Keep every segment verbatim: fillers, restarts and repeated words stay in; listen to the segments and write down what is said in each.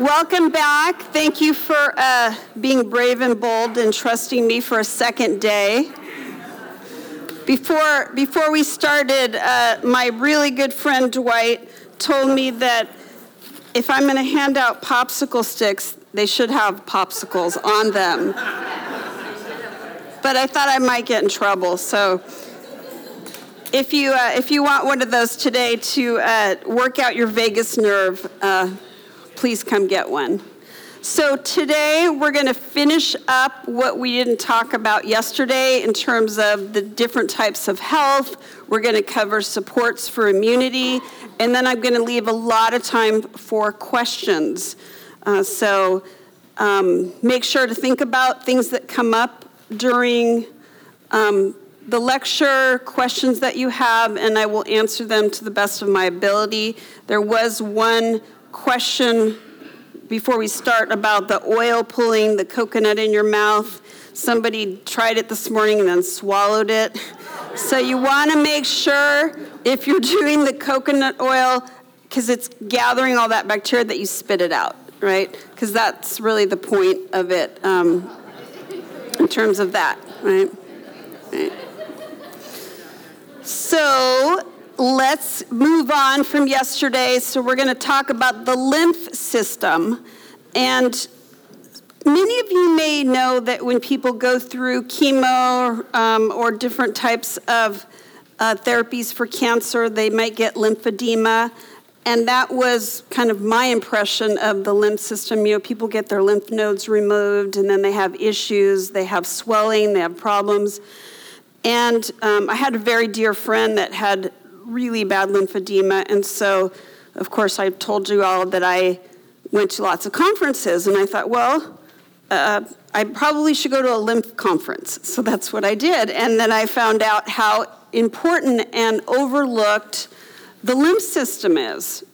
Welcome back. Thank you for uh, being brave and bold and trusting me for a second day. Before before we started, uh, my really good friend Dwight told me that if I'm going to hand out popsicle sticks, they should have popsicles on them. But I thought I might get in trouble, so if you uh, if you want one of those today to uh, work out your vagus nerve, uh, please come get one. So today we're going to finish up what we didn't talk about yesterday in terms of the different types of health. We're going to cover supports for immunity, and then I'm going to leave a lot of time for questions. Uh, so um, make sure to think about things that come up during um, the lecture, questions that you have, and I will answer them to the best of my ability. There was one question before we start about the oil pulling the coconut in your mouth. Somebody tried it this morning and then swallowed it. So you want to make sure if you're doing the coconut oil, because it's gathering all that bacteria, that you spit it out, right? Because that's really the point of it um, in terms of that, right? right? So let's move on from yesterday. So we're going to talk about the lymph system. And many of you may know that when people go through chemo um, or different types of uh, therapies for cancer, they might get lymphedema. And that was kind of my impression of the lymph system. You know, people get their lymph nodes removed, and then they have issues. They have swelling. They have problems. And um, I had a very dear friend that had really bad lymphedema, and so of course I told you all that I went to lots of conferences, and I thought, well, uh, I probably should go to a lymph conference. So that's what I did, and then I found out how important and overlooked the lymph system is.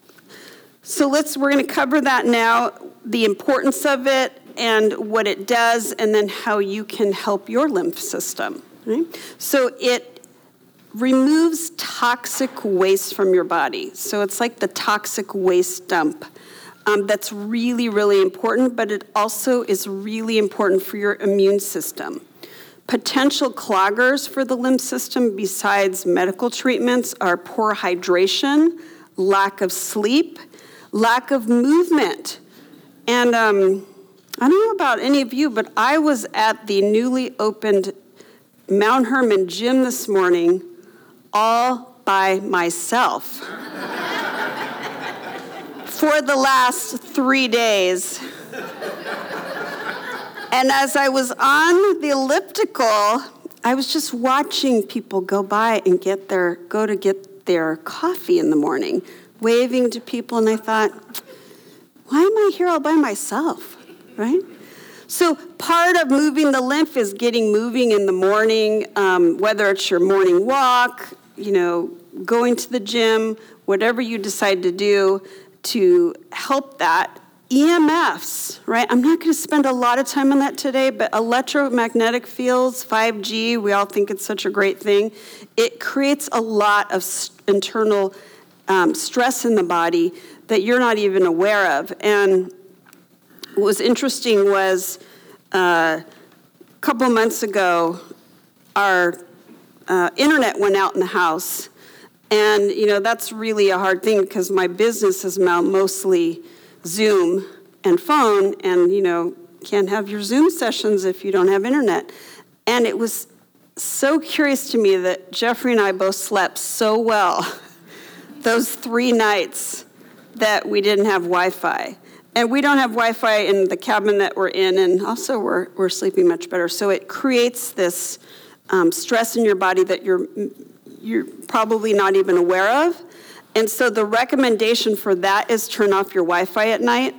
So let's we're going to cover that now, the importance of it and what it does, and then how you can help your lymph system. Right? So it removes toxic waste from your body. So it's like the toxic waste dump. Um, that's really, really important, but it also is really important for your immune system. Potential cloggers for the lymph system besides medical treatments are poor hydration, lack of sleep, lack of movement. And um, I don't know about any of you, but I was at the newly opened Mount Hermon gym this morning all by myself for the last three days. And as I was on the elliptical, I was just watching people go by and get their, go to get their coffee in the morning, waving to people, and I thought, why am I here all by myself, right? So part of moving the lymph is getting moving in the morning, um, whether it's your morning walk, you know, going to the gym, whatever you decide to do to help that. E M Fs, right? I'm not going to spend a lot of time on that today, but electromagnetic fields, five G, we all think it's such a great thing. It creates a lot of internal um, stress in the body that you're not even aware of. And what was interesting was uh, a couple months ago, our uh, internet went out in the house. And, you know, that's really a hard thing because my business is now mostly Zoom and phone, and, you know, can't have your Zoom sessions if you don't have internet. And it was so curious to me that Jeffrey and I both slept so well those three nights that we didn't have Wi-Fi. And we don't have Wi-Fi in the cabin that we're in, and also we're, we're sleeping much better. So it creates this um, stress in your body that you're you're probably not even aware of. And so the recommendation for that is turn off your Wi-Fi at night.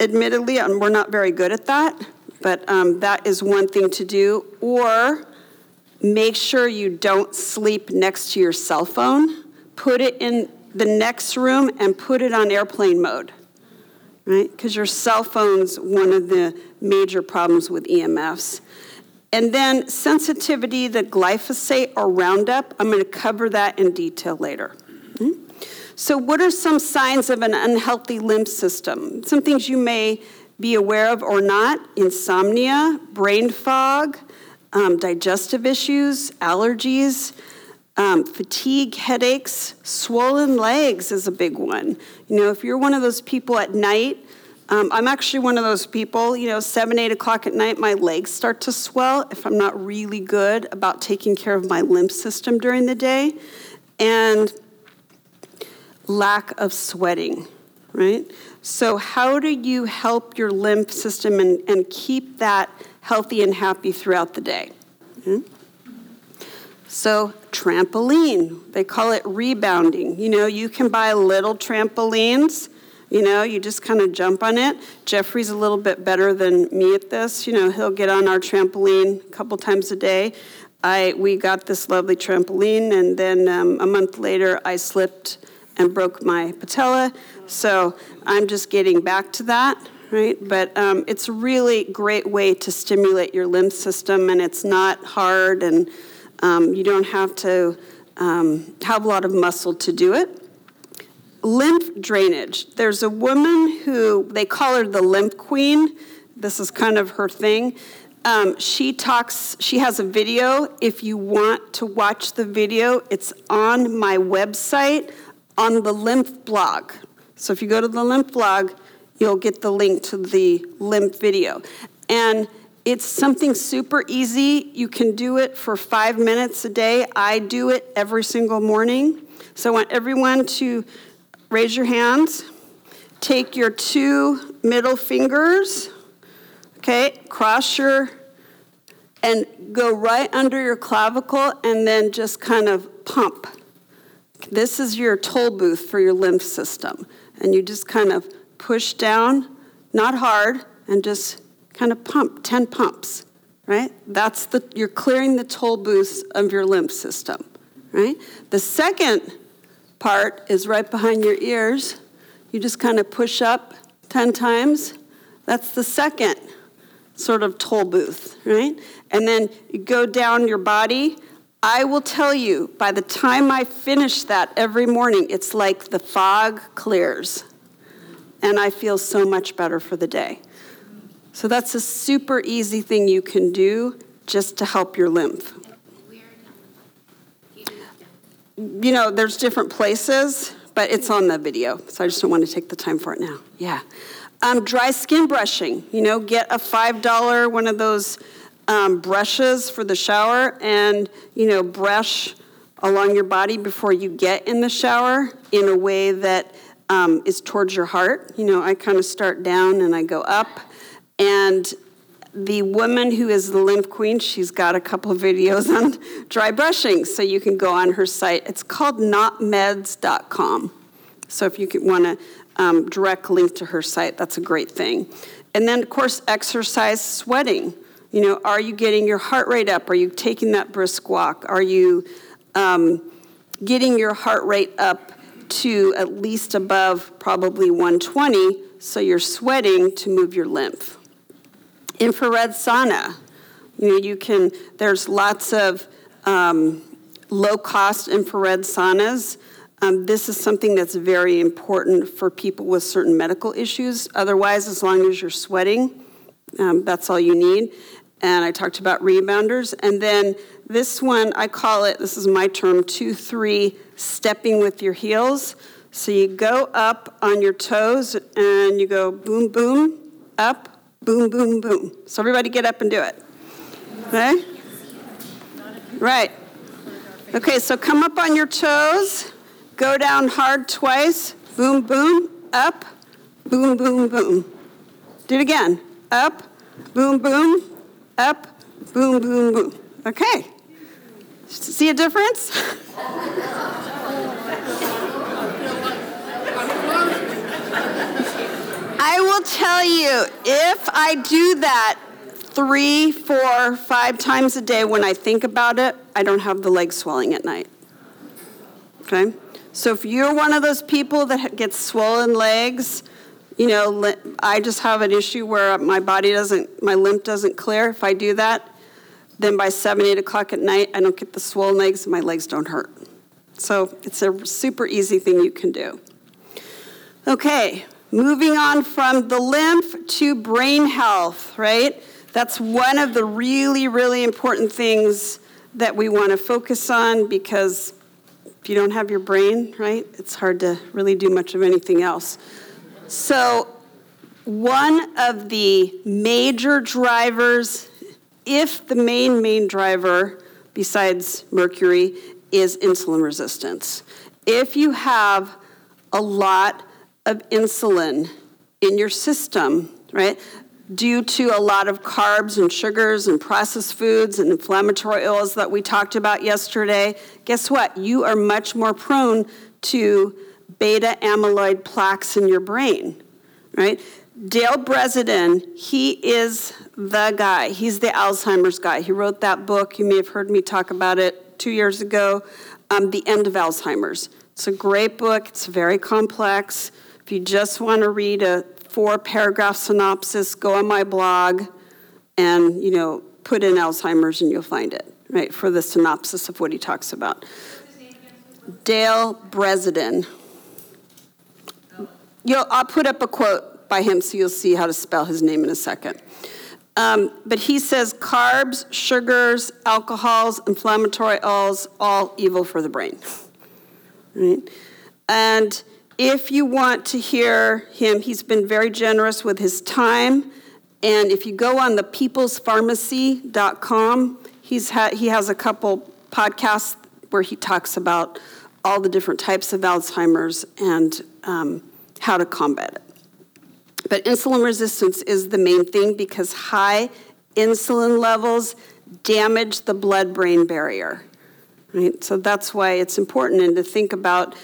Admittedly, and we're not very good at that, but um, that is one thing to do. Or make sure you don't sleep next to your cell phone. Put it in the next room and put it on airplane mode. Right? Because your cell phone's one of the major problems with E M Fs. And then sensitivity to glyphosate or Roundup, I'm going to cover that in detail later. Mm-hmm. So what are some signs of an unhealthy lymph system? Some things you may be aware of or not: insomnia, brain fog, um, digestive issues, allergies, um, fatigue, headaches. Swollen legs is a big one. You know, if you're one of those people at night, um, I'm actually one of those people, you know, seven, eight o'clock at night, my legs start to swell if I'm not really good about taking care of my lymph system during the day. And lack of sweating, right? So how do you help your lymph system and, and keep that healthy and happy throughout the day? Okay. So trampoline, they call it rebounding. You know, you can buy little trampolines, you know, you just kind of jump on it. Jeffrey's a little bit better than me at this. You know, he'll get on our trampoline a couple times a day. I we got this lovely trampoline, and then um, a month later I slipped and broke my patella, so I'm just getting back to that, right? But um, it's a really great way to stimulate your lymph system, and it's not hard, and um, you don't have to um, have a lot of muscle to do it. Lymph drainage. There's a woman who, they call her the lymph queen. This is kind of her thing. Um, she talks, she has a video. If you want to watch the video, it's on my website, on the lymph blog. So if you go to the lymph blog, you'll get the link to the lymph video. And it's something super easy. You can do it for five minutes a day. I do it every single morning. So I want everyone to raise your hands, take your two middle fingers, okay, cross your, and go right under your clavicle, and then just kind of pump. This is your toll booth for your lymph system. And you just kind of push down, not hard, and just kind of pump, ten pumps, right? That's the, you're clearing the toll booths of your lymph system, right? The second part is right behind your ears. You just kind of push up ten times. That's the second sort of toll booth, right? And then you go down your body. I will tell you, by the time I finish that every morning, it's like the fog clears, and I feel so much better for the day. So that's a super easy thing you can do just to help your lymph. You know, there's different places, but it's on the video, so I just don't want to take the time for it now. Yeah. Um, dry skin brushing. You know, get a five dollar, one of those Um, brushes for the shower, and, you know, brush along your body before you get in the shower in a way that um, is towards your heart. You know, I kind of start down and I go up. And the woman who is the lymph queen, she's got a couple of videos on dry brushing, so you can go on her site. It's called not meds dot com. So if you want to um, direct link to her site, that's a great thing. And then, of course, exercise, sweating. You know, are you getting your heart rate up? Are you taking that brisk walk? Are you um, getting your heart rate up to at least above probably one twenty, so you're sweating to move your lymph? Infrared sauna. You know, you can, there's lots of um, low-cost infrared saunas. Um, this is something that's very important for people with certain medical issues. Otherwise, as long as you're sweating, um, that's all you need. And I talked about rebounders. And then this one, I call it, this is my term, two, three, stepping with your heels. So you go up on your toes, and you go boom, boom, up, boom, boom, boom. So everybody get up and do it. Okay? Right. Okay, so come up on your toes, go down hard twice, boom, boom, up, boom, boom, boom. Do it again. Up, boom, boom. Up, boom, boom, boom. Okay. See a difference? I will tell you, if I do that three, four, five times a day when I think about it, I don't have the leg swelling at night. Okay? So if you're one of those people that gets swollen legs, you know, I just have an issue where my body doesn't, my lymph doesn't clear. If I do that, then by seven, eight o'clock at night, I don't get the swollen legs, and my legs don't hurt. So it's a super easy thing you can do. Okay, moving on from the lymph to brain health, right? That's one of the really, really important things that we want to focus on, because if you don't have your brain, right, it's hard to really do much of anything else. So one of the major drivers, if the main, main driver besides mercury, is insulin resistance. If you have a lot of insulin in your system, right, due to a lot of carbs and sugars and processed foods and inflammatory oils that we talked about yesterday, guess what? You are much more prone to beta amyloid plaques in your brain, right? Dale Bredesen, he is the guy. He's the Alzheimer's guy. He wrote that book. You may have heard me talk about it two years ago, um, The End of Alzheimer's. It's a great book. It's very complex. If you just want to read a four-paragraph synopsis, go on my blog and, you know, put in Alzheimer's and you'll find it, right, for the synopsis of what he talks about. Dale Bredesen. You'll, I'll put up a quote by him so you'll see how to spell his name in a second. Um, but he says, carbs, sugars, alcohols, inflammatory oils, all evil for the brain. Right? And if you want to hear him, he's been very generous with his time. And if you go on the people's pharmacy dot com, he's ha- he has a couple podcasts where he talks about all the different types of Alzheimer's and um, how to combat it. But insulin resistance is the main thing, because high insulin levels damage the blood-brain barrier. Right? So that's why it's important, and to think about,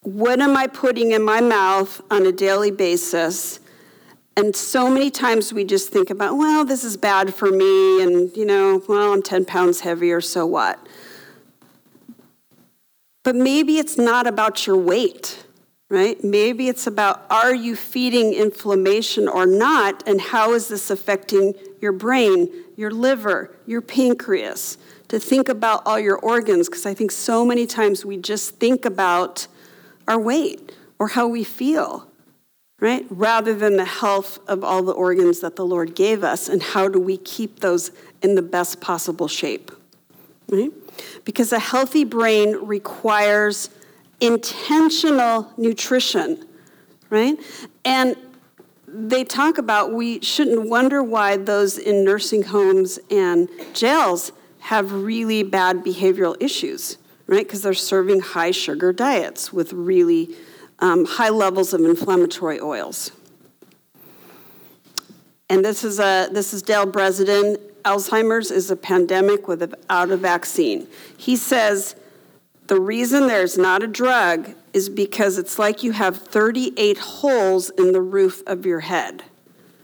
what am I putting in my mouth on a daily basis? And so many times we just think about, well, this is bad for me, and, you know, well, I'm ten pounds heavier, so what? But maybe it's not about your weight, right? Maybe it's about, are you feeding inflammation or not, and how is this affecting your brain, your liver, your pancreas? To think about all your organs, because I think so many times we just think about our weight or how we feel, right? Rather than the health of all the organs that the Lord gave us, and how do we keep those in the best possible shape, right? Because a healthy brain requires intentional nutrition, right? And they talk about, we shouldn't wonder why those in nursing homes and jails have really bad behavioral issues, right? Because they're serving high sugar diets with really um, high levels of inflammatory oils. And this is a this is Dale Bredesen. Alzheimer's is a pandemic without a vaccine. He says the reason there's not a drug is because it's like you have thirty-eight holes in the roof of your head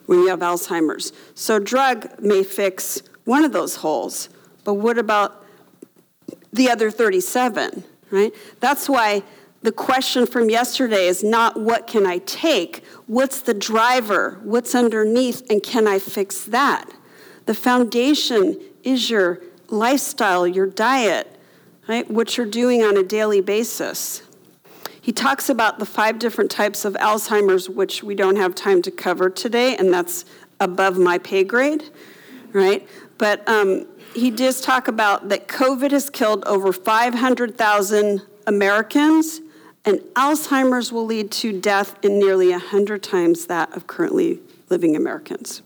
when you have Alzheimer's. So a drug may fix one of those holes, but what about the other thirty-seven, right? That's why the question from yesterday is not what can I take, what's the driver, what's underneath, and can I fix that? The foundation is your lifestyle, your diet, right? What you're doing on a daily basis. He talks about the five different types of Alzheimer's, which we don't have time to cover today, and that's above my pay grade, right? But um, he does talk about that COVID has killed over five hundred thousand Americans, and Alzheimer's will lead to death in nearly one hundred times that of currently living Americans.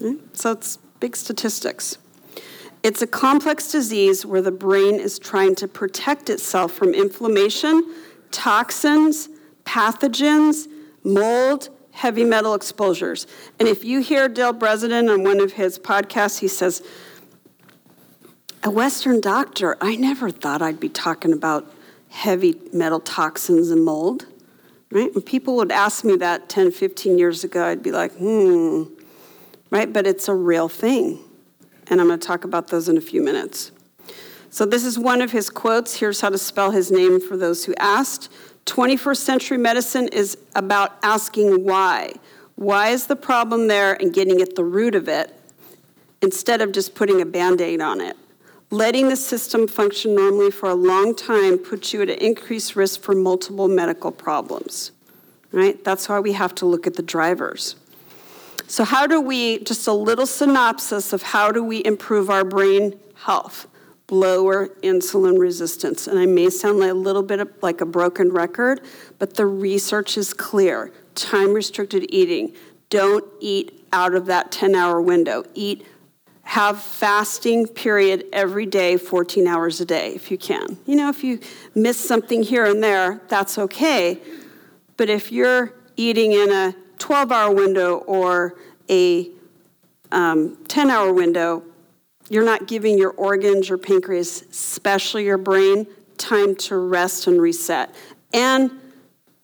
Okay? So it's big statistics. It's a complex disease where the brain is trying to protect itself from inflammation, toxins, pathogens, mold, heavy metal exposures. And if you hear Dale Bredesen on one of his podcasts, he says, a Western doctor, I never thought I'd be talking about heavy metal toxins and mold, right? When people would ask me that ten, fifteen years ago, I'd be like, hmm, right? But it's a real thing. And I'm going to talk about those in a few minutes. So this is one of his quotes. Here's how to spell his name for those who asked. twenty-first century medicine is about asking why. Why is the problem there, and getting at the root of it, instead of just putting a Band-Aid on it. Letting the system function normally for a long time puts you at an increased risk for multiple medical problems, right? That's why we have to look at the drivers. So how do we, just a little synopsis of how do we improve our brain health? Lower insulin resistance. And I may sound like a little bit like a broken record, but the research is clear. Time-restricted eating. Don't eat out of that ten-hour window. Eat Have fasting period every day, fourteen hours a day, if you can. You know, if you miss something here and there, that's okay. But if you're eating in a twelve-hour window or a um, ten-hour window, you're not giving your organs, your pancreas, especially your brain, time to rest and reset. And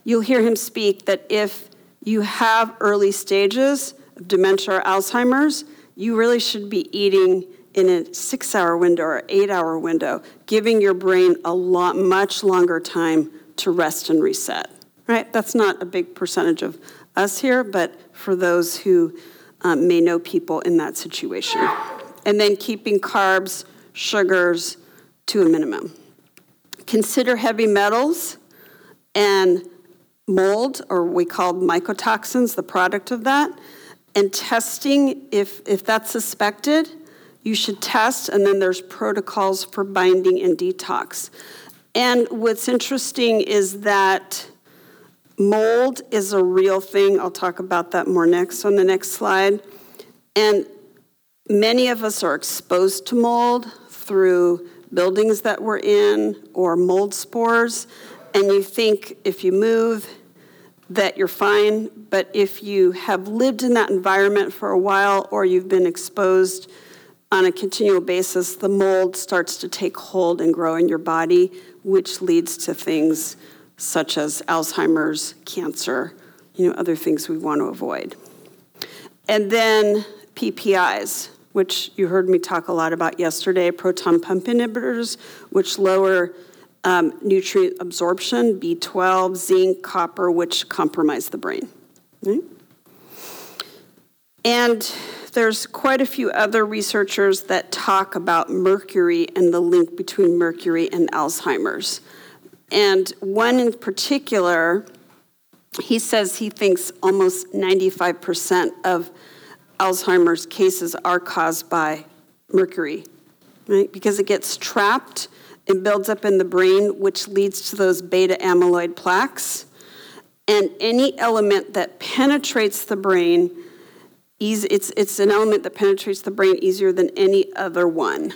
you'll hear him speak that if you have early stages of dementia or Alzheimer's, you really should be eating in a six-hour window or eight-hour window, giving your brain a lot, much longer time to rest and reset, right? That's not a big percentage of us here, but for those who um, may know people in that situation. And then keeping carbs, sugars to a minimum. Consider heavy metals and mold, or we call mycotoxins, the product of that. And testing, if, if that's suspected, you should test, and then there's protocols for binding and detox. And what's interesting is that mold is a real thing. I'll talk about that more next on the next slide. And many of us are exposed to mold through buildings that we're in or mold spores. And you think if you move, that you're fine, but if you have lived in that environment for a while or you've been exposed on a continual basis, the mold starts to take hold and grow in your body, which leads to things such as Alzheimer's, cancer, you know, other things we want to avoid. And then P P Is, which you heard me talk a lot about yesterday, proton pump inhibitors, which lower Um, nutrient absorption, B twelve, zinc, copper, which compromise the brain. Right? And there's quite a few other researchers that talk about mercury and the link between mercury and Alzheimer's. And one in particular, he says he thinks almost ninety-five percent of Alzheimer's cases are caused by mercury, right? Because it gets trapped. It builds up in the brain, which leads to those beta amyloid plaques. And any element that penetrates the brain, it's, it's an element that penetrates the brain easier than any other one,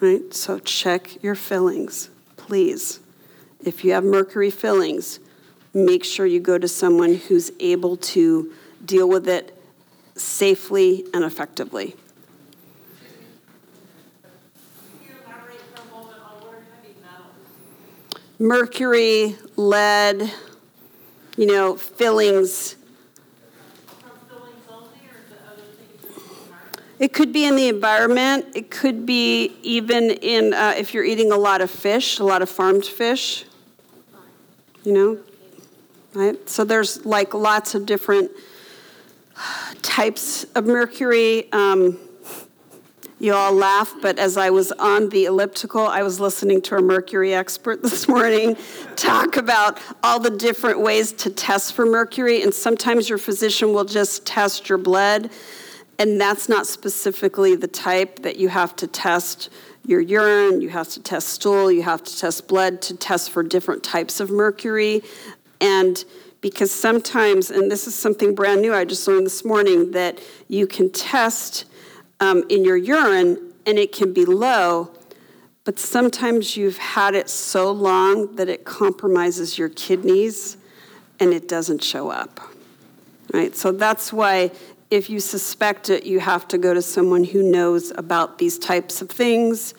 right? So check your fillings, please. If you have mercury fillings, make sure you go to someone who's able to deal with it safely and effectively. Mercury, lead, you know, fillings. It could be in the environment. It could be even in, uh, if you're eating a lot of fish, a lot of farmed fish, you know, right? So there's like lots of different types of mercury. Um, You all laugh, but as I was on the elliptical, I was listening to a mercury expert this morning talk about all the different ways to test for mercury, and sometimes your physician will just test your blood, and that's not specifically the type that you have to test your urine, you have to test stool, you have to test blood to test for different types of mercury, and because sometimes, and this is something brand new I just learned this morning, that you can test Um, in your urine, and it can be low, but sometimes you've had it so long that it compromises your kidneys and it doesn't show up, right? So that's why if you suspect it, you have to go to someone who knows about these types of things.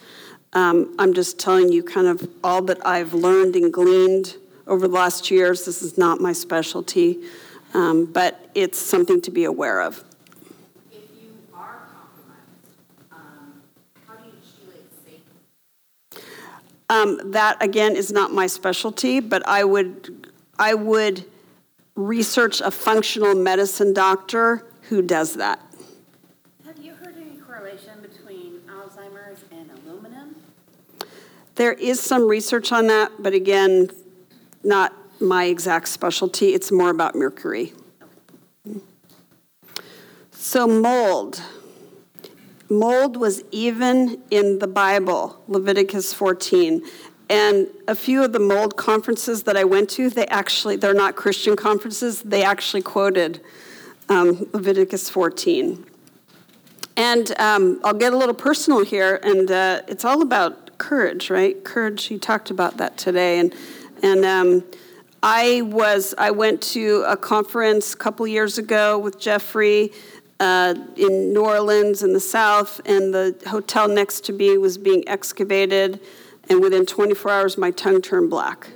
Um, I'm just telling you kind of all that I've learned and gleaned over the last two years. This is not my specialty, um, but it's something to be aware of. Um, that, again, is not my specialty, but I would, I would research a functional medicine doctor who does that. Have you heard any correlation between Alzheimer's and aluminum? There is some research on that, but again, not my exact specialty. It's more about mercury. So mold. Mold was even in the Bible, Leviticus fourteen. And a few of the mold conferences that I went to, they actually, they're not Christian conferences, they actually quoted um, Leviticus fourteen. And um, I'll get a little personal here, and uh, it's all about courage, right? Courage, he talked about that today. And and um, I was, I went to a conference a couple years ago with Jeffrey uh, in New Orleans in the South, and the hotel next to me was being excavated, and within twenty-four hours, my tongue turned black,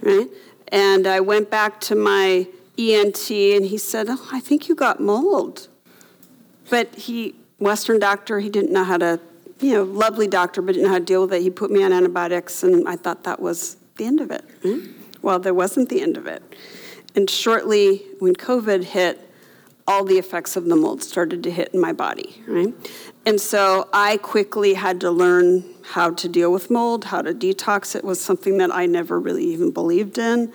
right? And I went back to my E N T, and he said, oh, I think you got mold. But he, Western doctor, he didn't know how to, you know, lovely doctor, but didn't know how to deal with it. He put me on antibiotics, and I thought that was the end of it. Well, there wasn't the end of it. And shortly, when COVID hit, all the effects of the mold started to hit in my body, right? And so I quickly had to learn how to deal with mold, how to detox. It was something that I never really even believed in.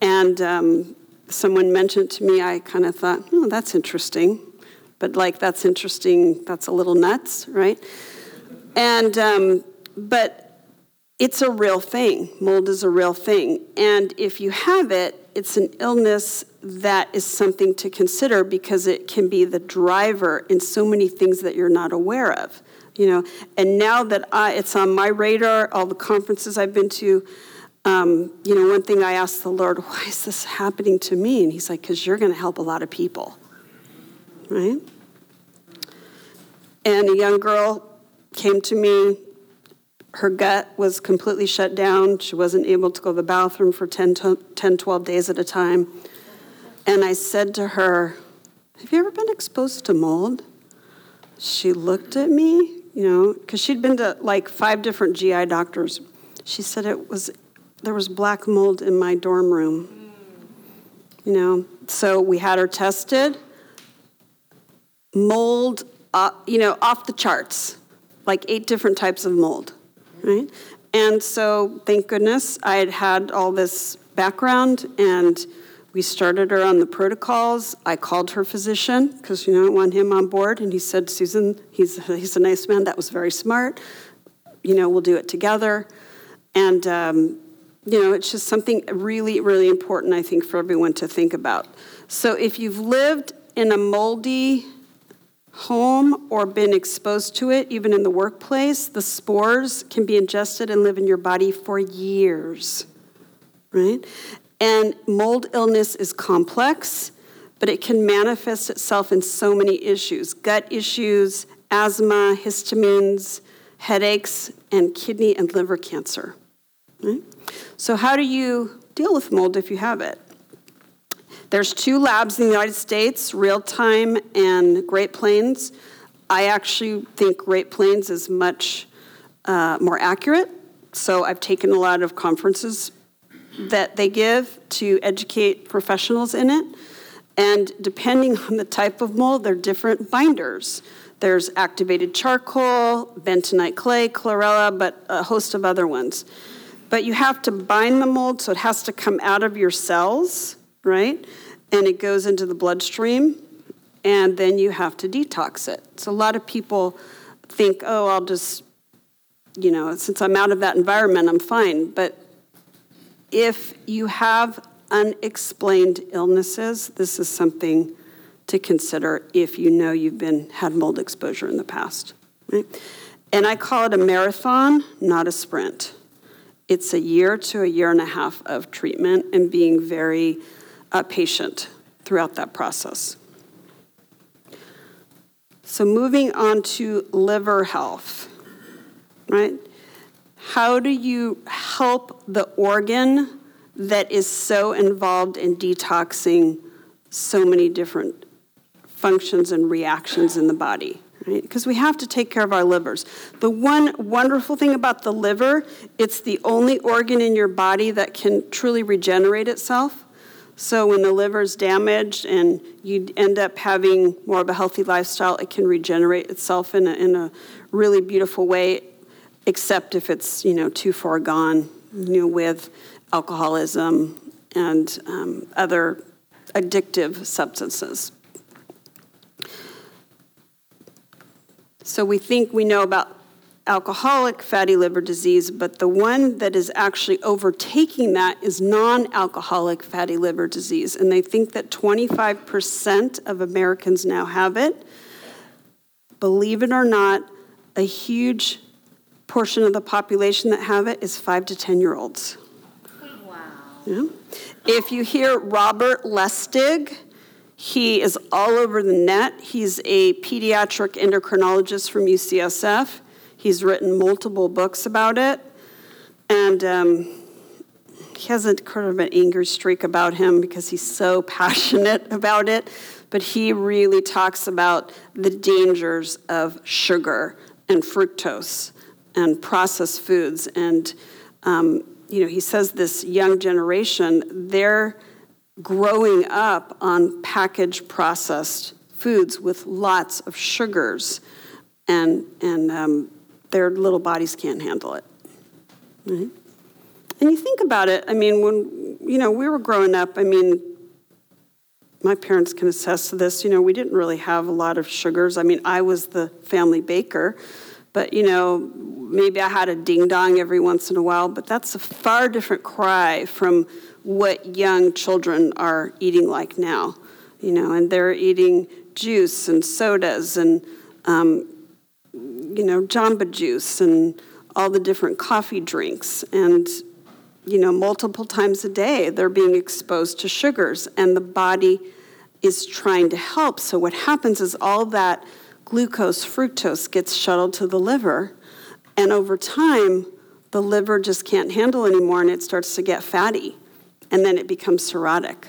And um, someone mentioned to me, I kind of thought, oh, that's interesting. But like, that's interesting, that's a little nuts, right? And, um, but it's a real thing. Mold is a real thing. And if you have it, it's an illness that is something to consider because it can be the driver in so many things that you're not aware of, you know? And now that I, it's on my radar, all the conferences I've been to, um, you know, one thing I asked the Lord, why is this happening to me? And he's like, because you're going to help a lot of people. Right? And a young girl came to me. Her gut was completely shut down. She wasn't able to go to the bathroom for ten, twelve days at a time. And I said to her, have you ever been exposed to mold? She looked at me, you know, because she'd been to like five different G I doctors. She said it was, there was black mold in my dorm room. You know, so we had her tested. Mold, uh, you know, off the charts, like eight different types of mold, right? And so, thank goodness, I had had all this background, and we started her on the protocols. I called her physician, because, you know, I want him on board, and he said, Susan, he's, he's a nice man, that was very smart, you know, we'll do it together. And, um, you know, it's just something really, really important, I think, for everyone to think about. So if you've lived in a moldy home or been exposed to it, even in the workplace, the spores can be ingested and live in your body for years, right? And mold illness is complex, but it can manifest itself in so many issues: gut issues, asthma, histamines, headaches, and kidney and liver cancer, right? So how do you deal with mold if you have it? There's two labs in the United States, Real Time and Great Plains. I actually think Great Plains is much uh, more accurate. So I've taken a lot of conferences that they give to educate professionals in it. And depending on the type of mold, there are different binders. There's activated charcoal, bentonite clay, chlorella, but a host of other ones. But you have to bind the mold, so it has to come out of your cells, right? And it goes into the bloodstream, and then you have to detox it. So a lot of people think, oh, I'll just, you know, since I'm out of that environment, I'm fine. But if you have unexplained illnesses, this is something to consider if you know you've been had mold exposure in the past, right? And I call it a marathon, not a sprint. It's a year to a year and a half of treatment and being very Uh, patient throughout that process. So moving on to liver health, right? How do you help the organ that is so involved in detoxing so many different functions and reactions in the body, right? Because we have to take care of our livers. The one wonderful thing about the liver, it's the only organ in your body that can truly regenerate itself. So when the liver's damaged and you end up having more of a healthy lifestyle, it can regenerate itself in a, in a really beautiful way. except if it's, you know, too far gone, you know, with alcoholism and um, other addictive substances. So we think we know about alcoholic fatty liver disease, but the one that is actually overtaking that is non-alcoholic fatty liver disease. And they think that twenty-five percent of Americans now have it. Believe it or not, a huge portion of the population that have it is five to ten-year-olds. Wow. Yeah. If you hear Robert Lustig, he is all over the net. He's a pediatric endocrinologist from U C S F. He's written multiple books about it, and um, he has a kind of an anger streak about him because he's so passionate about it, but he really talks about the dangers of sugar and fructose and processed foods, and um, you know, he says this young generation, they're growing up on packaged processed foods with lots of sugars, and, and um, their little bodies can't handle it. Right? And you think about it, I mean, when, you know, we were growing up, I mean, my parents can attest to this, you know, we didn't really have a lot of sugars. I mean, I was the family baker, but, you know, maybe I had a ding-dong every once in a while, but that's a far different cry from what young children are eating like now, you know, and they're eating juice and sodas and, um, you know, Jamba Juice and all the different coffee drinks, and, you know, multiple times a day they're being exposed to sugars, and the body is trying to help. So what happens is all that glucose, fructose gets shuttled to the liver, and over time the liver just can't handle anymore, and it starts to get fatty, and then it becomes cirrhotic.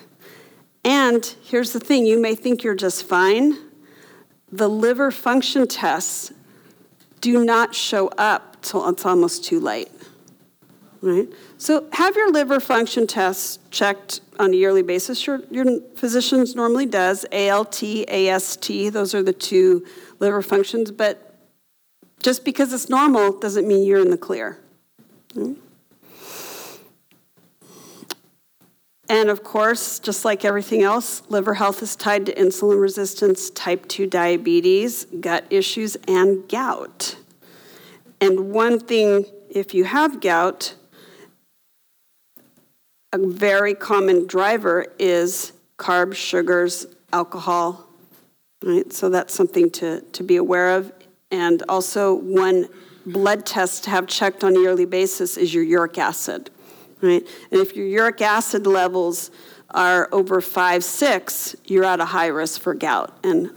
And here's the thing, you may think you're just fine. The liver function tests do not show up till it's almost too late, right? So have your liver function tests checked on a yearly basis. Your, your physician normally does, A L T, A S T, those are the two liver functions, but just because it's normal doesn't mean you're in the clear. Right? And of course, just like everything else, liver health is tied to insulin resistance, type two diabetes, gut issues, and gout. And one thing, if you have gout, a very common driver is carbs, sugars, alcohol, right? So that's something to, to be aware of. And also, one blood test to have checked on a yearly basis is your uric acid. Right? And if your uric acid levels are over five, six, you're at a high risk for gout. And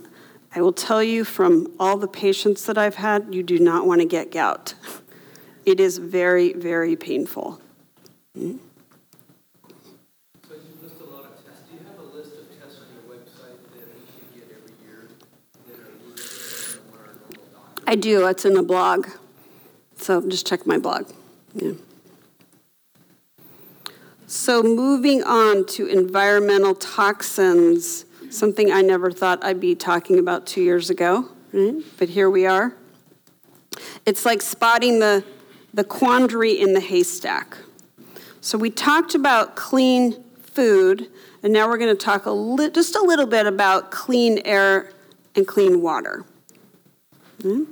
I will tell you from all the patients that I've had, you do not want to get gout. It is very, very painful. Mm-hmm. So you list a lot of tests. Do you have a list of tests on your website that we should get every year that are usually one of our normal doctors? I do. It's in a blog. So just check my blog. Yeah. So moving on to environmental toxins, something I never thought I'd be talking about two years ago, right? But here we are. It's like spotting the, the quandary in the haystack. So we talked about clean food, and now we're going to talk a li- just a little bit about clean air and clean water. Right?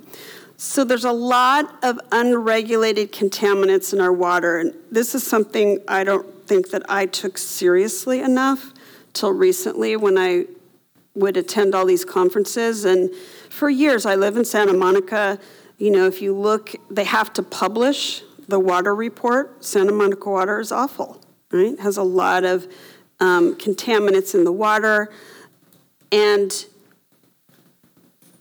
So there's a lot of unregulated contaminants in our water, and this is something I don't think that I took seriously enough till recently when I would attend all these conferences. And for years, I live in Santa Monica. You know, if you look, they have to publish the water report. Santa Monica water is awful, right? It has a lot of um, contaminants in the water. And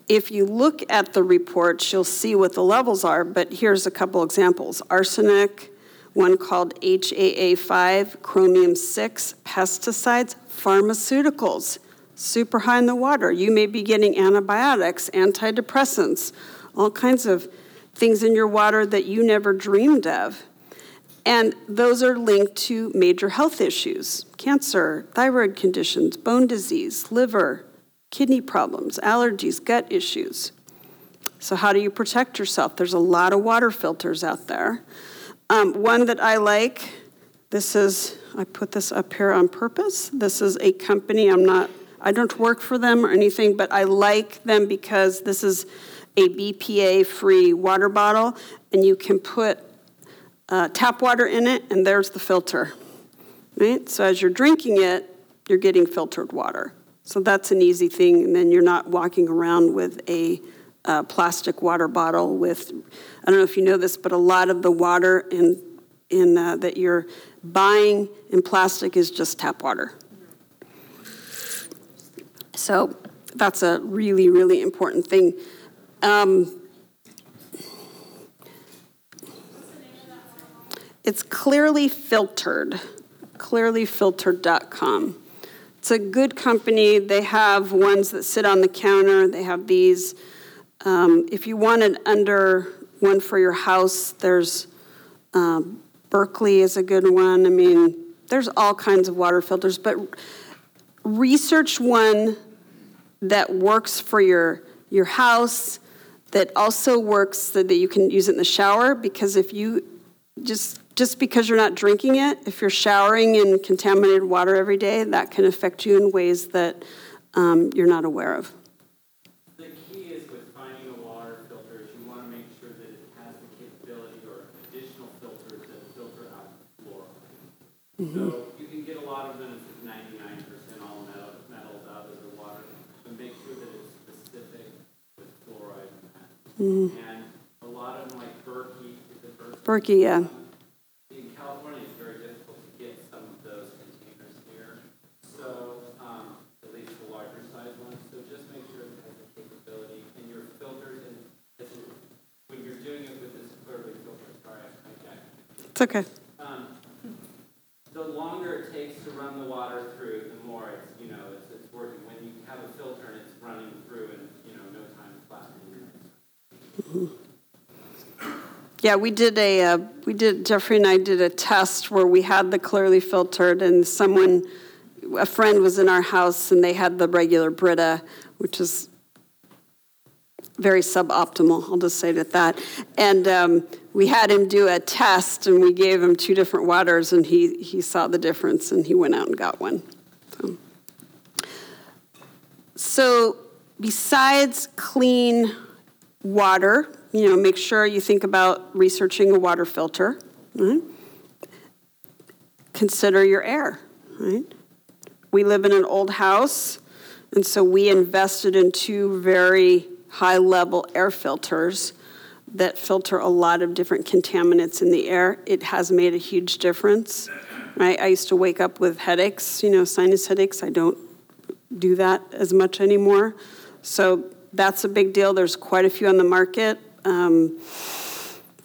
if you look at the reports, you'll see what the levels are, but here's a couple examples. Arsenic, one called H A A five, chromium six, pesticides, pharmaceuticals, super high in the water. You may be getting antibiotics, antidepressants, all kinds of things in your water that you never dreamed of. And those are linked to major health issues, cancer, thyroid conditions, bone disease, liver, kidney problems, allergies, gut issues. So how do you protect yourself? There's a lot of water filters out there. Um, one that I like, this is, I put this up here on purpose. This is a company, I'm not, I don't work for them or anything, but I like them because this is a B P A-free water bottle, and you can put uh, tap water in it, and there's the filter, right? So as you're drinking it, you're getting filtered water. So that's an easy thing, and then you're not walking around with a Uh, plastic water bottle with, I don't know if you know this, but a lot of the water in in uh, that you're buying in plastic is just tap water. So that's a really, really important thing. Um, it's Clearly Filtered, clearly filtered dot com. It's a good company. They have ones that sit on the counter. They have these. Um, if you wanted under one for your house, there's um, Berkey is a good one. I mean, there's all kinds of water filters, but research one that works for your your house, that also works so that you can use it in the shower. Because if you just just because you're not drinking it, if you're showering in contaminated water every day, that can affect you in ways that um, you're not aware of. Mm-hmm. So you can get a lot of them, it's ninety-nine percent all metal, metals out of the water, but make sure that it's specific with fluoride and that. Mm-hmm. And a lot of them, like Berkey, is it Berkey? Berkey, yeah. In California, it's very difficult to get some of those containers here, so um, at least the larger size ones, so just make sure it has the capability and your filters, and this is, when you're doing it with this Clearly Filtered, sorry, I hijacked it. It's okay. The longer it takes to run the water through, the more it's, you know, it's, it's working. When you have a filter and it's running through and, you know, no time is flat. Mm-hmm. Yeah, we did a, uh, we did, Jeffrey and I did a test where we had the Clearly Filtered, and someone, a friend was in our house, and they had the regular Brita, which is very suboptimal, I'll just say it at that. And um, we had him do a test, and we gave him two different waters, and he, he saw the difference, and he went out and got one. So, so besides clean water, you know, make sure you think about researching a water filter. Right? Consider your air. Right? We live in an old house, and so we invested in two very high-level air filters that filter a lot of different contaminants in the air. It has made a huge difference. Right? I used to wake up with headaches, you know, sinus headaches. I don't do that as much anymore. So that's a big deal. There's quite a few on the market. Um,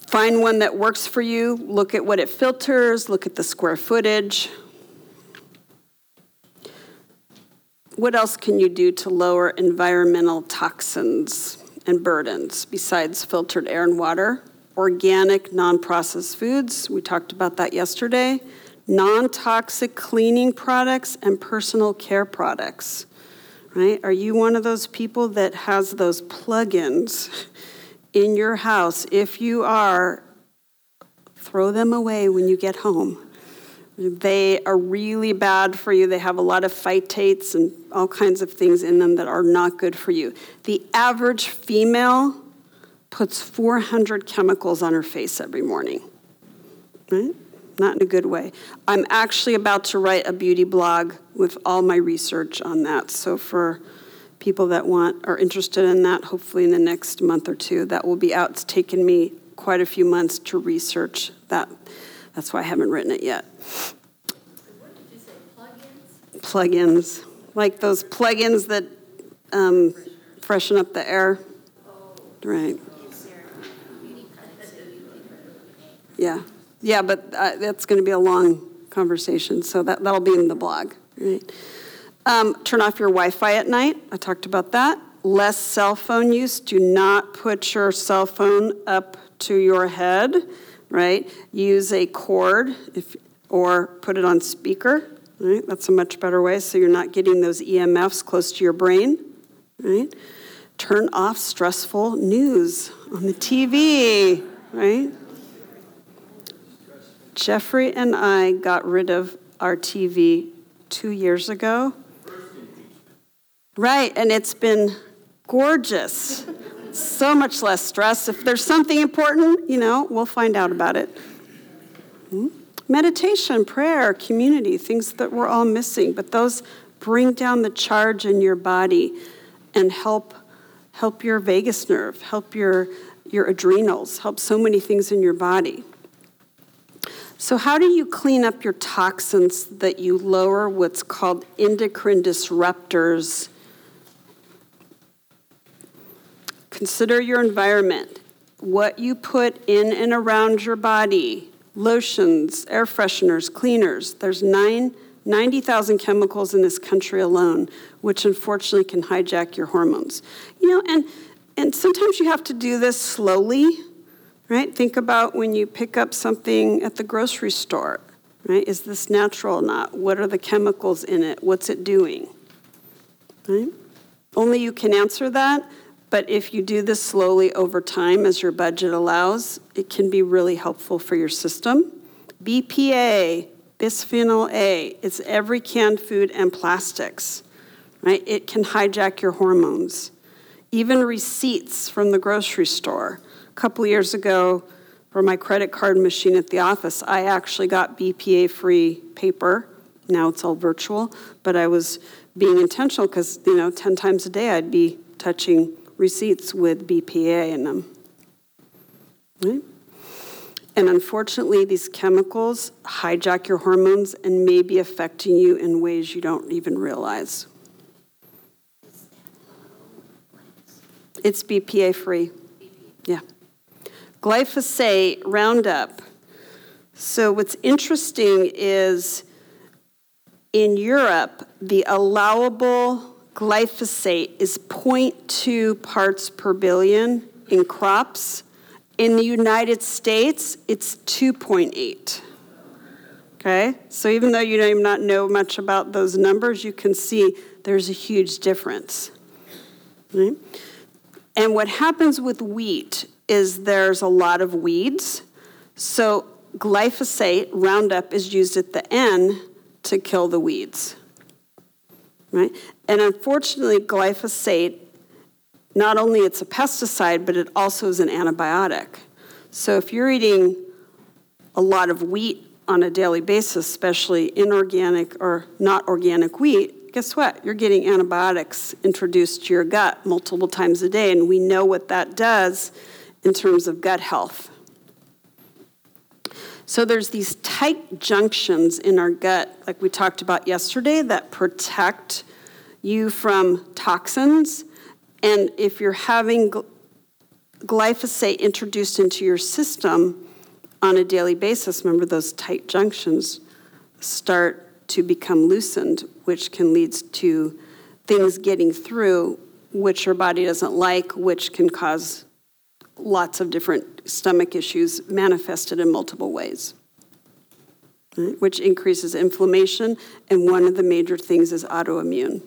find one that works for you. Look at what it filters. Look at the square footage. What else can you do to lower environmental toxins and burdens besides filtered air and water? Organic, non-processed foods. We talked about that yesterday. Non-toxic cleaning products and personal care products. Right? Are you one of those people that has those plug-ins in your house? If you are, throw them away when you get home. They are really bad for you. They have a lot of phytates and all kinds of things in them that are not good for you. The average female puts four hundred chemicals on her face every morning. Right? Not in a good way. I'm actually about to write a beauty blog with all my research on that. So for people that want are interested in that, hopefully in the next month or two, that will be out. It's taken me quite a few months to research that. That's why I haven't written it yet. What did you say, plug-ins? Plug-ins. Like those plug-ins that um, freshen up the air. Oh. Right. Yeah. Yeah, but uh, that's going to be a long conversation, so that, that'll be in the blog. Right? Um, turn off your Wi-Fi at night. I talked about that. Less cell phone use. Do not put your cell phone up to your head. Right? Use a cord if, or put it on speaker. Right? That's a much better way, so you're not getting those E M Fs close to your brain. Right? Turn off stressful news on the T V, right? Jeffrey and I got rid of our T V two years ago. Right, and it's been gorgeous. So much less stress. If there's something important, you know, we'll find out about it. Hmm? Meditation, prayer, community, things that we're all missing, but those bring down the charge in your body and help help your vagus nerve, help your, your adrenals, help so many things in your body. So how do you clean up your toxins that you lower what's called endocrine disruptors? Consider your environment, what you put in and around your body, lotions, air fresheners, cleaners. There's nine, ninety thousand chemicals in this country alone, which unfortunately can hijack your hormones. You know, and, and sometimes you have to do this slowly. Right? Think about when you pick up something at the grocery store, right? Is this natural or not? What are the chemicals in it? What's it doing? Right? Only you can answer that, but if you do this slowly over time as your budget allows, it can be really helpful for your system. B P A, bisphenol A, it's every canned food and plastics, right? It can hijack your hormones. Even receipts from the grocery store. A couple years ago, for my credit card machine at the office, I actually got B P A-free paper. Now it's all virtual, but I was being intentional because, you know, ten times a day I'd be touching receipts with B P A in them. Right? And unfortunately, these chemicals hijack your hormones and may be affecting you in ways you don't even realize. It's B P A-free. Yeah. Glyphosate, Roundup. So what's interesting is in Europe, the allowable glyphosate is zero point two parts per billion in crops. In the United States, it's two point eight. Okay? So even though you do not know much about those numbers, you can see there's a huge difference. Right? And what happens with wheat is there's a lot of weeds. So glyphosate, Roundup, is used at the end to kill the weeds, right? And unfortunately, glyphosate, not only it's a pesticide, but it also is an antibiotic. So if you're eating a lot of wheat on a daily basis, especially inorganic or not organic wheat, guess what? You're getting antibiotics introduced to your gut multiple times a day, and we know what that does in terms of gut health. So there's these tight junctions in our gut, like we talked about yesterday, that protect you from toxins. And if you're having gl- glyphosate introduced into your system on a daily basis, remember those tight junctions start to become loosened, which can lead to things getting through, which your body doesn't like, which can cause lots of different stomach issues manifested in multiple ways, right? Which increases inflammation, and one of the major things is autoimmune.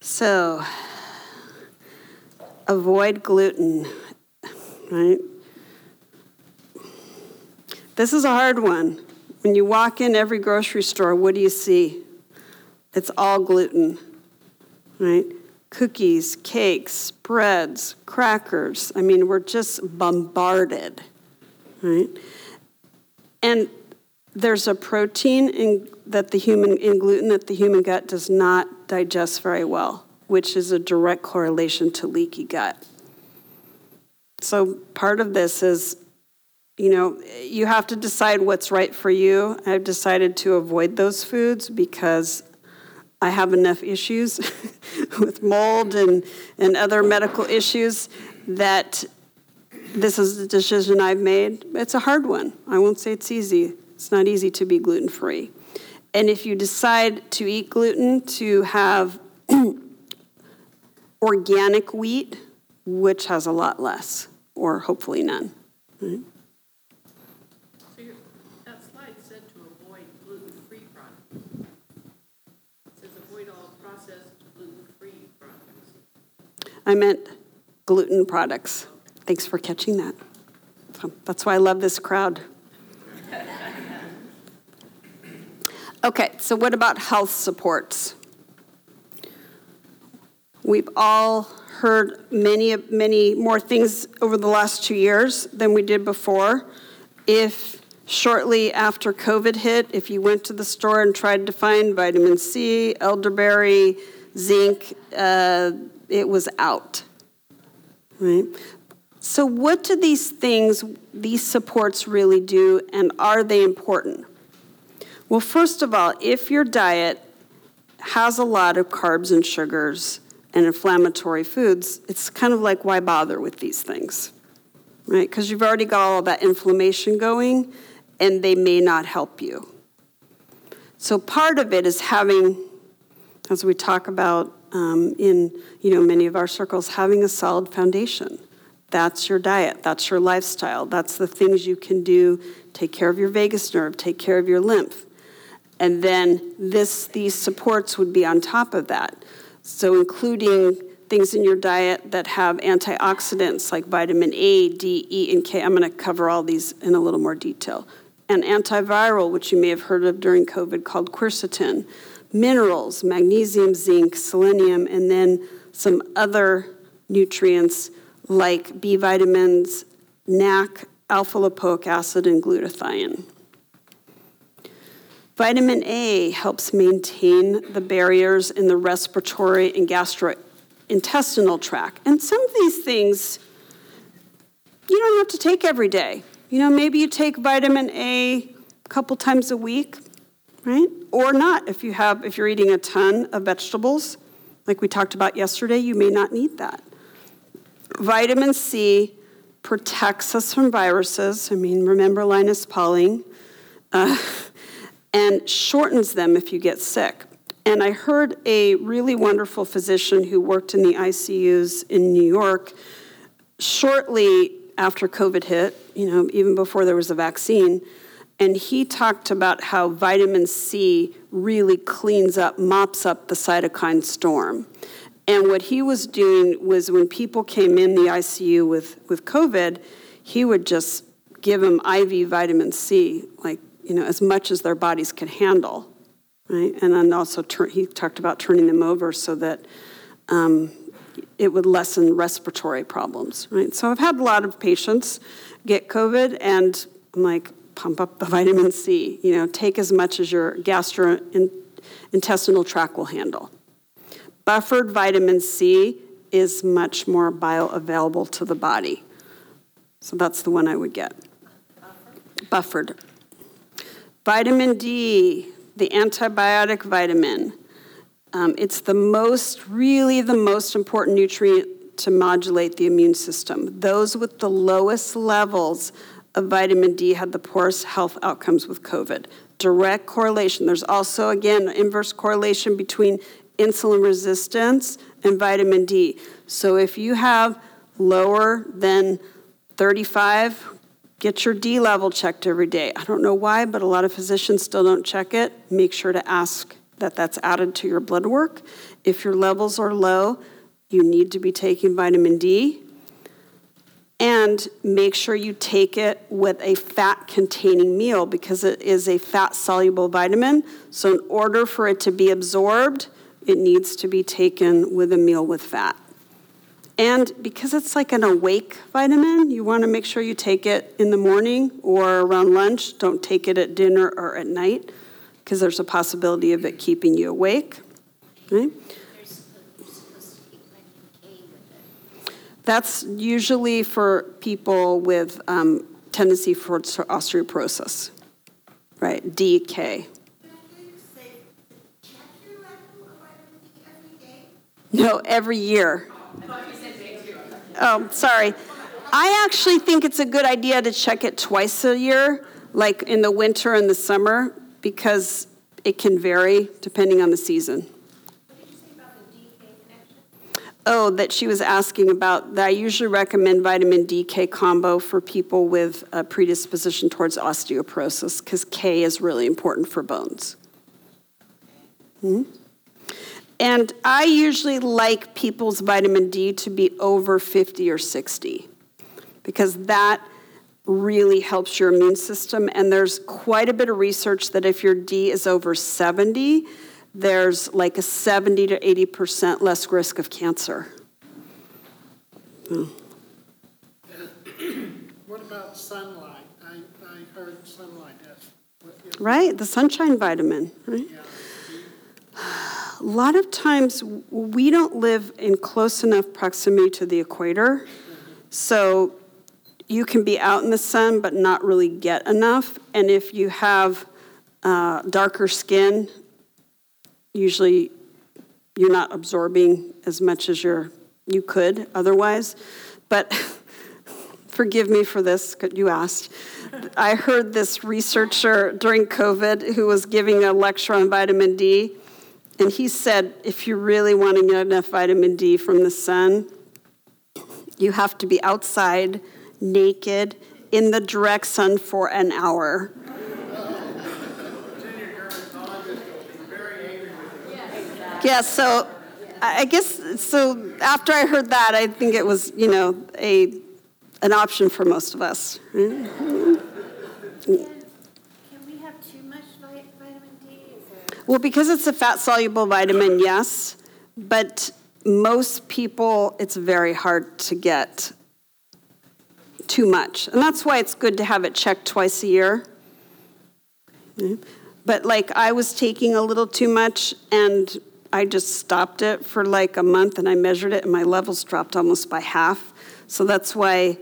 So, avoid gluten, right? This is a hard one. When you walk in every grocery store, what do you see? It's all gluten, right? Cookies, cakes, breads, crackers. I mean, we're just bombarded, right? And there's a protein in that the human in gluten that the human gut does not digest very well, which is a direct correlation to leaky gut. So part of this is, you know, you have to decide what's right for you. I've decided to avoid those foods because I have enough issues with mold and, and other medical issues that this is the decision I've made. It's a hard one. I won't say it's easy. It's not easy to be gluten-free. And if you decide to eat gluten, to have organic wheat, which has a lot less, or hopefully none, right? Avoid all processed gluten-free I meant gluten products. Thanks for catching that. So that's why I love this crowd. Okay, so what about health supports? We've all heard many, many more things over the last two years than we did before. If shortly after COVID hit, if you went to the store and tried to find vitamin C, elderberry, zinc, uh, it was out, right? So what do these things, these supports really do, and are they important? Well, first of all, if your diet has a lot of carbs and sugars and inflammatory foods, it's kind of like, why bother with these things, right? Because you've already got all that inflammation going, and they may not help you. So part of it is having, as we talk about um, in you know many of our circles, having a solid foundation. That's your diet. That's your lifestyle. That's the things you can do. Take care of your vagus nerve. Take care of your lymph. And then this, these supports would be on top of that. So including things in your diet that have antioxidants like vitamin A, D, E, and K. I'm going to cover all these in a little more detail. An antiviral, which you may have heard of during COVID, called quercetin. Minerals, magnesium, zinc, selenium, and then some other nutrients like B vitamins, N A C, alpha-lipoic acid, and glutathione. Vitamin A helps maintain the barriers in the respiratory and gastrointestinal tract. And some of these things you don't have to take every day. You know, maybe you take vitamin A a couple times a week, right? Or not if you have, if you're eating a ton of vegetables, like we talked about yesterday, you may not need that. Vitamin C protects us from viruses. I mean, remember Linus Pauling? Uh, and shortens them if you get sick. And I heard a really wonderful physician who worked in the I C Us in New York shortly after COVID hit, you know, even before there was a vaccine, and he talked about how vitamin C really cleans up, mops up the cytokine storm. And what he was doing was when people came in the I C U with, with COVID, he would just give them I V vitamin C, like, you know, as much as their bodies could handle, right? And then also tur- he talked about turning them over so that um, it would lessen respiratory problems, right? So I've had a lot of patients get COVID, and I'm like, pump up the vitamin C, you know, take as much as your gastrointestinal tract will handle. Buffered vitamin C is much more bioavailable to the body. So that's the one I would get. Buffered. Buffered. Vitamin D, the antibiotic vitamin. Um, it's the most, really the most important nutrient to modulate the immune system. Those with the lowest levels of vitamin D had the poorest health outcomes with COVID. Direct correlation. There's also, again, inverse correlation between insulin resistance, and vitamin D. So if you have lower than thirty-five, get your D level checked every day. I don't know why, but a lot of physicians still don't check it. Make sure to ask that that's added to your blood work. If your levels are low, you need to be taking vitamin D. And make sure you take it with a fat-containing meal because it is a fat-soluble vitamin. So in order for it to be absorbed, it needs to be taken with a meal with fat. And because it's like an awake vitamin, you want to make sure you take it in the morning or around lunch. Don't take it at dinner or at night because there's a possibility of it keeping you awake. Okay? You're supposed to eat vitamin K with it. That's usually for people with um, tendency for osteoporosis, right? D K. No, every year. Oh, sorry. I actually think it's a good idea to check it twice a year, like in the winter and the summer, because it can vary depending on the season. What did you say about the D K connection? Oh, that she was asking about that I usually recommend vitamin D K combo for people with a predisposition towards osteoporosis, because K is really important for bones. Hmm? And I usually like people's vitamin D to be over fifty or sixty, because that really helps your immune system. And there's quite a bit of research that if your D is over seventy, there's like a seventy to eighty percent less risk of cancer. Mm. What about sunlight? I, I heard sunlight has. Right, the sunshine vitamin, right? Yeah. A lot of times we don't live in close enough proximity to the equator, so you can be out in the sun but not really get enough. And if you have uh, darker skin, usually you're not absorbing as much as you're, you could otherwise. But forgive me for this, you asked. I heard this researcher during COVID who was giving a lecture on vitamin D, and he said, if you really want to get enough vitamin D from the sun, you have to be outside, naked, in the direct sun for an hour. Yeah, so I guess, so after I heard that, I think it was, you know, a an option for most of us. Mm-hmm. Well, because it's a fat-soluble vitamin, yes, but most people, it's very hard to get too much. And that's why it's good to have it checked twice a year. But, like, I was taking a little too much, and I just stopped it for, like, a month, and I measured it, and my levels dropped almost by half. So that's why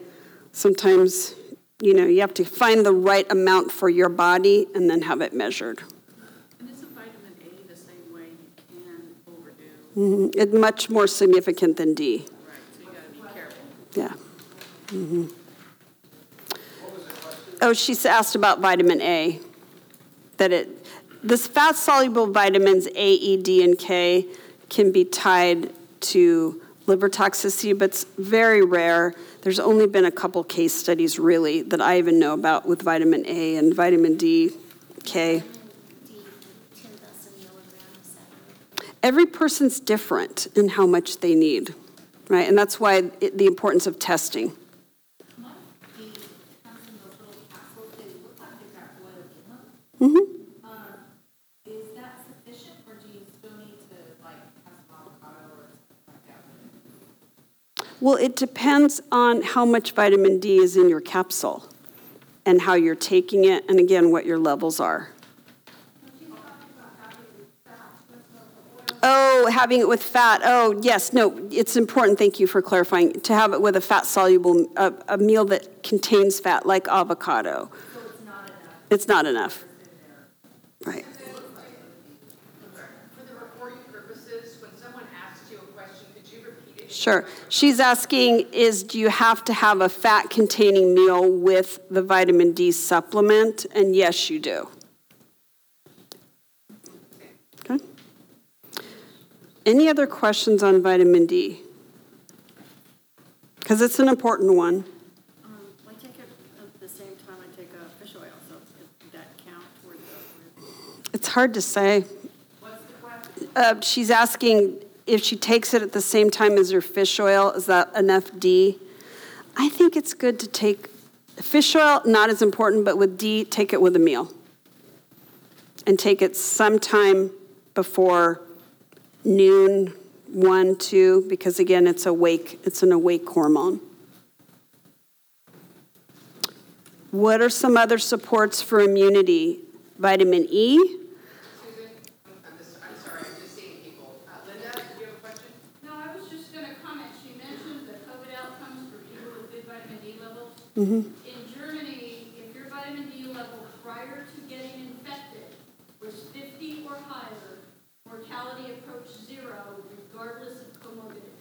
sometimes, you know, you have to find the right amount for your body and then have it measured. Mm-hmm. It's much more significant than D. Right, so you gotta be careful. Yeah. Mm-hmm. What was the question? Oh, she's asked about vitamin A. That it, this fat-soluble vitamins A, E, D, and K can be tied to liver toxicity, but it's very rare. There's only been a couple case studies, really, that I even know about with vitamin A and vitamin D, K. Every person's different in how much they need, right? And that's why it, the importance of testing. Mm-hmm. Uh, is that sufficient, or do you still need to, like, have some avocado or something like that? Well, it depends on how much vitamin D is in your capsule and how you're taking it, and again, what your levels are. Oh, having it with fat. Oh, yes. No, it's important. Thank you for clarifying. To have it with a fat-soluble, a, a meal that contains fat, like avocado. So it's not enough. It's not enough. Right. For the recording purposes, when someone asks you a question, could you repeat it? Sure. She's asking is, do you have to have a fat-containing meal with the vitamin D supplement? And yes, you do. Any other questions on vitamin D? Because it's an important one. Um, I take it at the same time I take a fish oil, so does that count? Or that it's hard to say. What's the question? Uh, she's asking if she takes it at the same time as her fish oil, is that enough D? I think it's good to take fish oil, not as important, but with D, take it with a meal. And take it sometime before noon, one, two, because again, it's awake. It's an awake hormone. What are some other supports for immunity? Vitamin E. Susan, I'm, just, I'm sorry, I'm just seeing people. Uh, Linda, do you have a question? No, I was just going to comment. She mentioned the COVID outcomes for people with good vitamin D levels. Mm-hmm. In Germany, if your vitamin D level prior to getting infected was fifty or higher, mortality approached zero, regardless of comorbidity.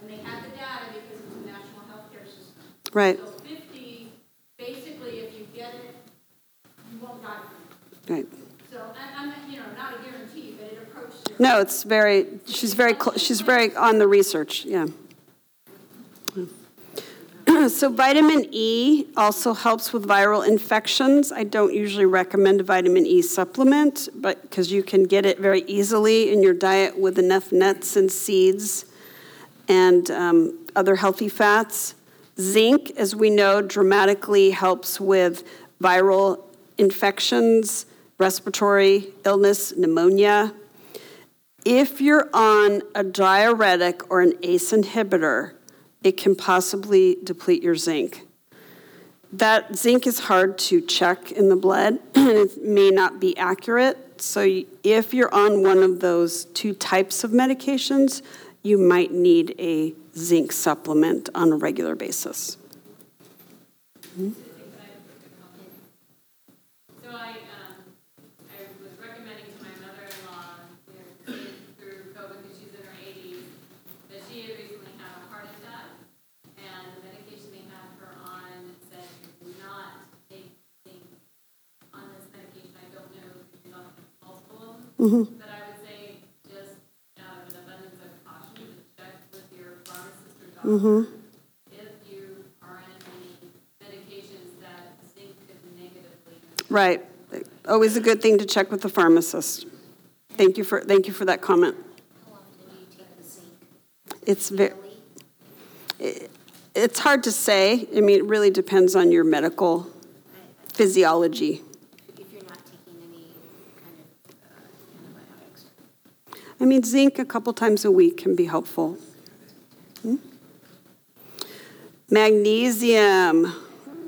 And they had the data because it's a national healthcare system. Right. So fifty, basically, if you get it, you won't die from it. Right. So, I'm, you know, not a guarantee, but it approached zero. No, it's very, she's very, cl- she's very on the research, yeah. So vitamin E also helps with viral infections. I don't usually recommend a vitamin E supplement, but because you can get it very easily in your diet with enough nuts and seeds and um, other healthy fats. Zinc, as we know, dramatically helps with viral infections, respiratory illness, pneumonia. If you're on a diuretic or an A C E inhibitor, it can possibly deplete your zinc. That zinc is hard to check in the blood, and it may not be accurate. So if you're on one of those two types of medications, you might need a zinc supplement on a regular basis. Mm-hmm. Mm-hmm. But I would say just out of an abundance of caution, just check with your pharmacist or doctor mm-hmm. if you are on any medications that zinc could negatively. Right. Always a good thing to check with the pharmacist. Thank you for thank you for that comment. How often do you take the zinc? It's very. It, it's hard to say. I mean, it really depends on your medical physiology. I mean, zinc a couple times a week can be helpful. Hmm? Magnesium,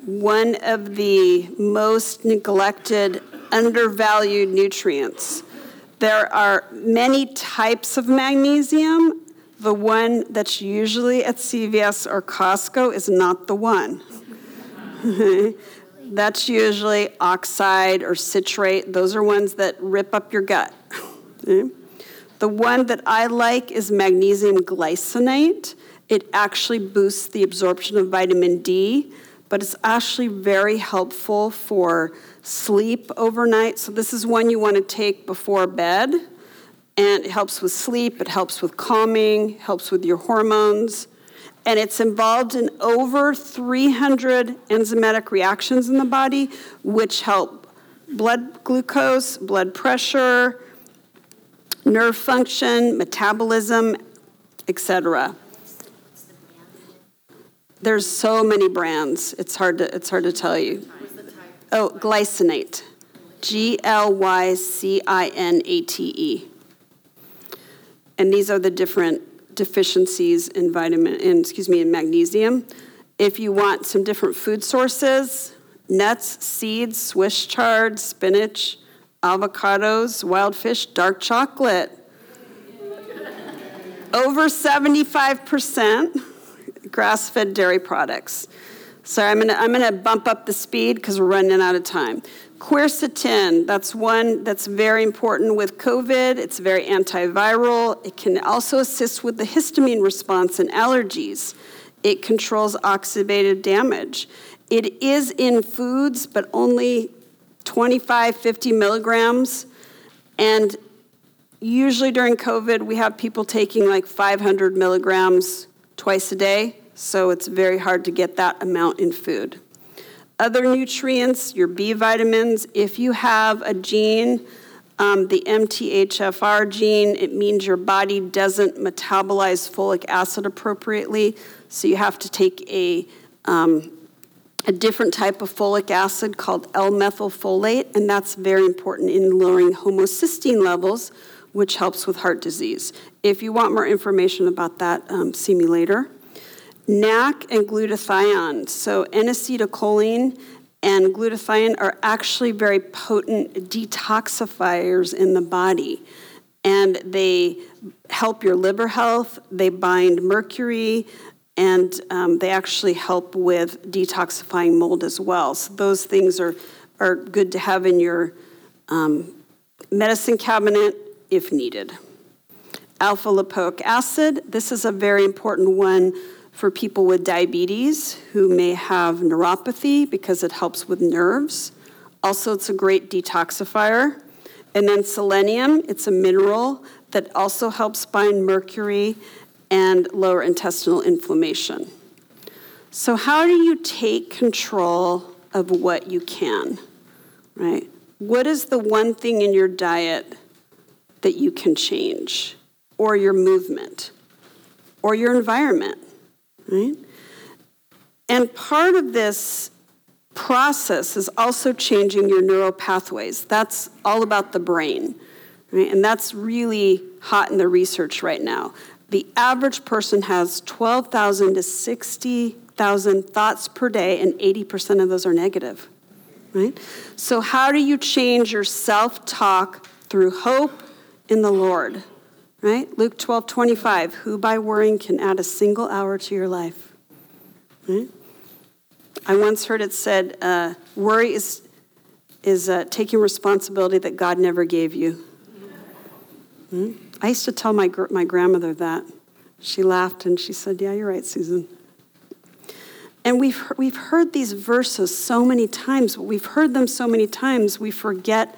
one of the most neglected, undervalued nutrients. There are many types of magnesium. The one that's usually at C V S or Costco is not the one. That's usually oxide or citrate. Those are ones that rip up your gut. Hmm? The one that I like is magnesium glycinate. It actually boosts the absorption of vitamin D, but it's actually very helpful for sleep overnight. So this is one you want to take before bed, and it helps with sleep, it helps with calming, helps with your hormones, and it's involved in over three hundred enzymatic reactions in the body, which help blood glucose, blood pressure, nerve function, metabolism, et cetera. There's so many brands. It's hard to it's hard to tell you. Oh, glycinate, G L Y C I N A T E, and these are the different deficiencies in vitamin in excuse me in magnesium. If you want some different food sources, nuts, seeds, Swiss chard, spinach, avocados, wild fish, dark chocolate. Over seventy-five percent grass-fed dairy products. So I'm gonna I'm gonna bump up the speed because we're running out of time. Quercetin, that's one that's very important with COVID. It's very antiviral. It can also assist with the histamine response and allergies. It controls oxidative damage. It is in foods, but only twenty-five, fifty milligrams, and usually during COVID, we have people taking like five hundred milligrams twice a day, so it's very hard to get that amount in food. Other nutrients, your B vitamins, if you have a gene, um, the M T H F R gene, it means your body doesn't metabolize folic acid appropriately, so you have to take a um, a different type of folic acid called L methylfolate, and that's very important in lowering homocysteine levels, which helps with heart disease. If you want more information about that, um, see me later. N A C and glutathione. So N-acetylcholine and glutathione are actually very potent detoxifiers in the body, and they help your liver health, they bind mercury, and um, they actually help with detoxifying mold as well. So those things are, are good to have in your um, medicine cabinet if needed. Alpha-lipoic acid, this is a very important one for people with diabetes who may have neuropathy because it helps with nerves. Also, it's a great detoxifier. And then selenium, it's a mineral that also helps bind mercury and lower intestinal inflammation. So how do you take control of what you can, right? What is the one thing in your diet that you can change, or your movement, or your environment, right? And part of this process is also changing your neural pathways. That's all about the brain, right? And that's really hot in the research right now. The average person has twelve thousand to sixty thousand thoughts per day, and eighty percent of those are negative, right? So how do you change your self-talk through hope in the Lord, right? Luke twelve twenty-five, who by worrying can add a single hour to your life, right? I once heard it said, uh, worry is, is uh, taking responsibility that God never gave you. Hmm? I used to tell my gr- my grandmother that. She laughed and she said, yeah, you're right, Susan. And we've, we've heard these verses so many times, but we've heard them so many times, we forget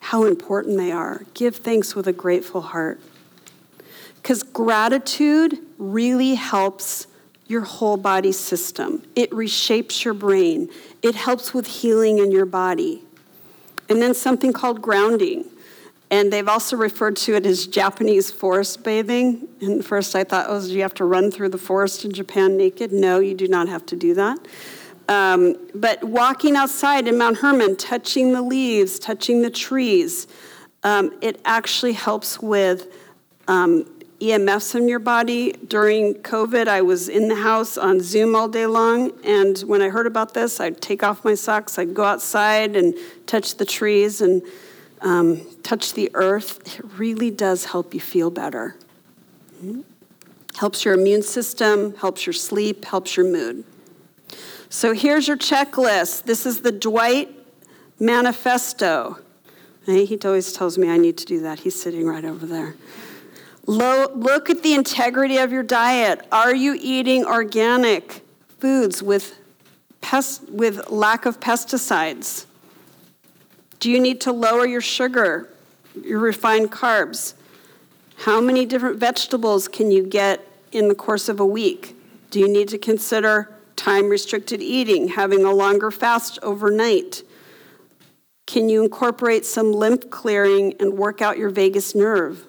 how important they are. Give thanks with a grateful heart. Because gratitude really helps your whole body system. It reshapes your brain. It helps with healing in your body. And then something called grounding. And they've also referred to it as Japanese forest bathing. And at first I thought, oh, do you have to run through the forest in Japan naked? No, you do not have to do that. Um, but walking outside in Mount Hermon, touching the leaves, touching the trees, um, it actually helps with um, E M Fs in your body. During COVID, I was in the house on Zoom all day long. And when I heard about this, I'd take off my socks, I'd go outside and touch the trees and Um, touch the earth. It really does help you feel better. Mm-hmm. Helps your immune system, helps your sleep, helps your mood. So here's your checklist. This is the Dwight Manifesto. Hey, he always tells me I need to do that. He's sitting right over there. Lo- look at the integrity of your diet. Are you eating organic foods with pest- with lack of pesticides? Do you need to lower your sugar, your refined carbs? How many different vegetables can you get in the course of a week? Do you need to consider time-restricted eating, having a longer fast overnight? Can you incorporate some lymph clearing and work out your vagus nerve?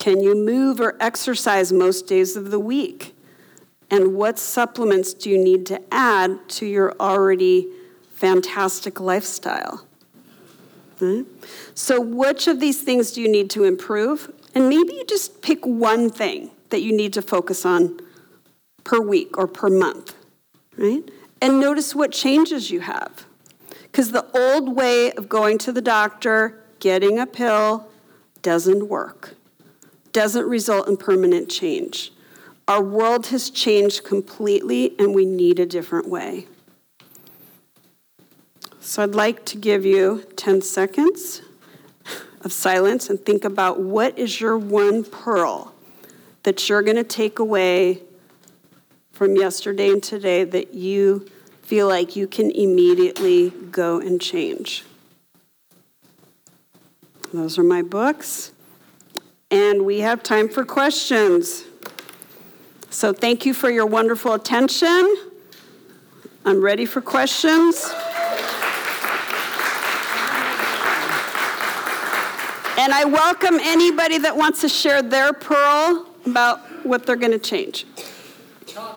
Can you move or exercise most days of the week? And what supplements do you need to add to your already fantastic lifestyle? Right. So which of these things do you need to improve? And maybe you just pick one thing that you need to focus on per week or per month, right? And notice what changes you have. Because the old way of going to the doctor, getting a pill, doesn't work, doesn't result in permanent change. Our world has changed completely, and we need a different way. So I'd like to give you ten seconds of silence and think about what is your one pearl that you're going to take away from yesterday and today that you feel like you can immediately go and change. Those are my books. And we have time for questions. So thank you for your wonderful attention. I'm ready for questions. And I welcome anybody that wants to share their pearl about what they're going to change.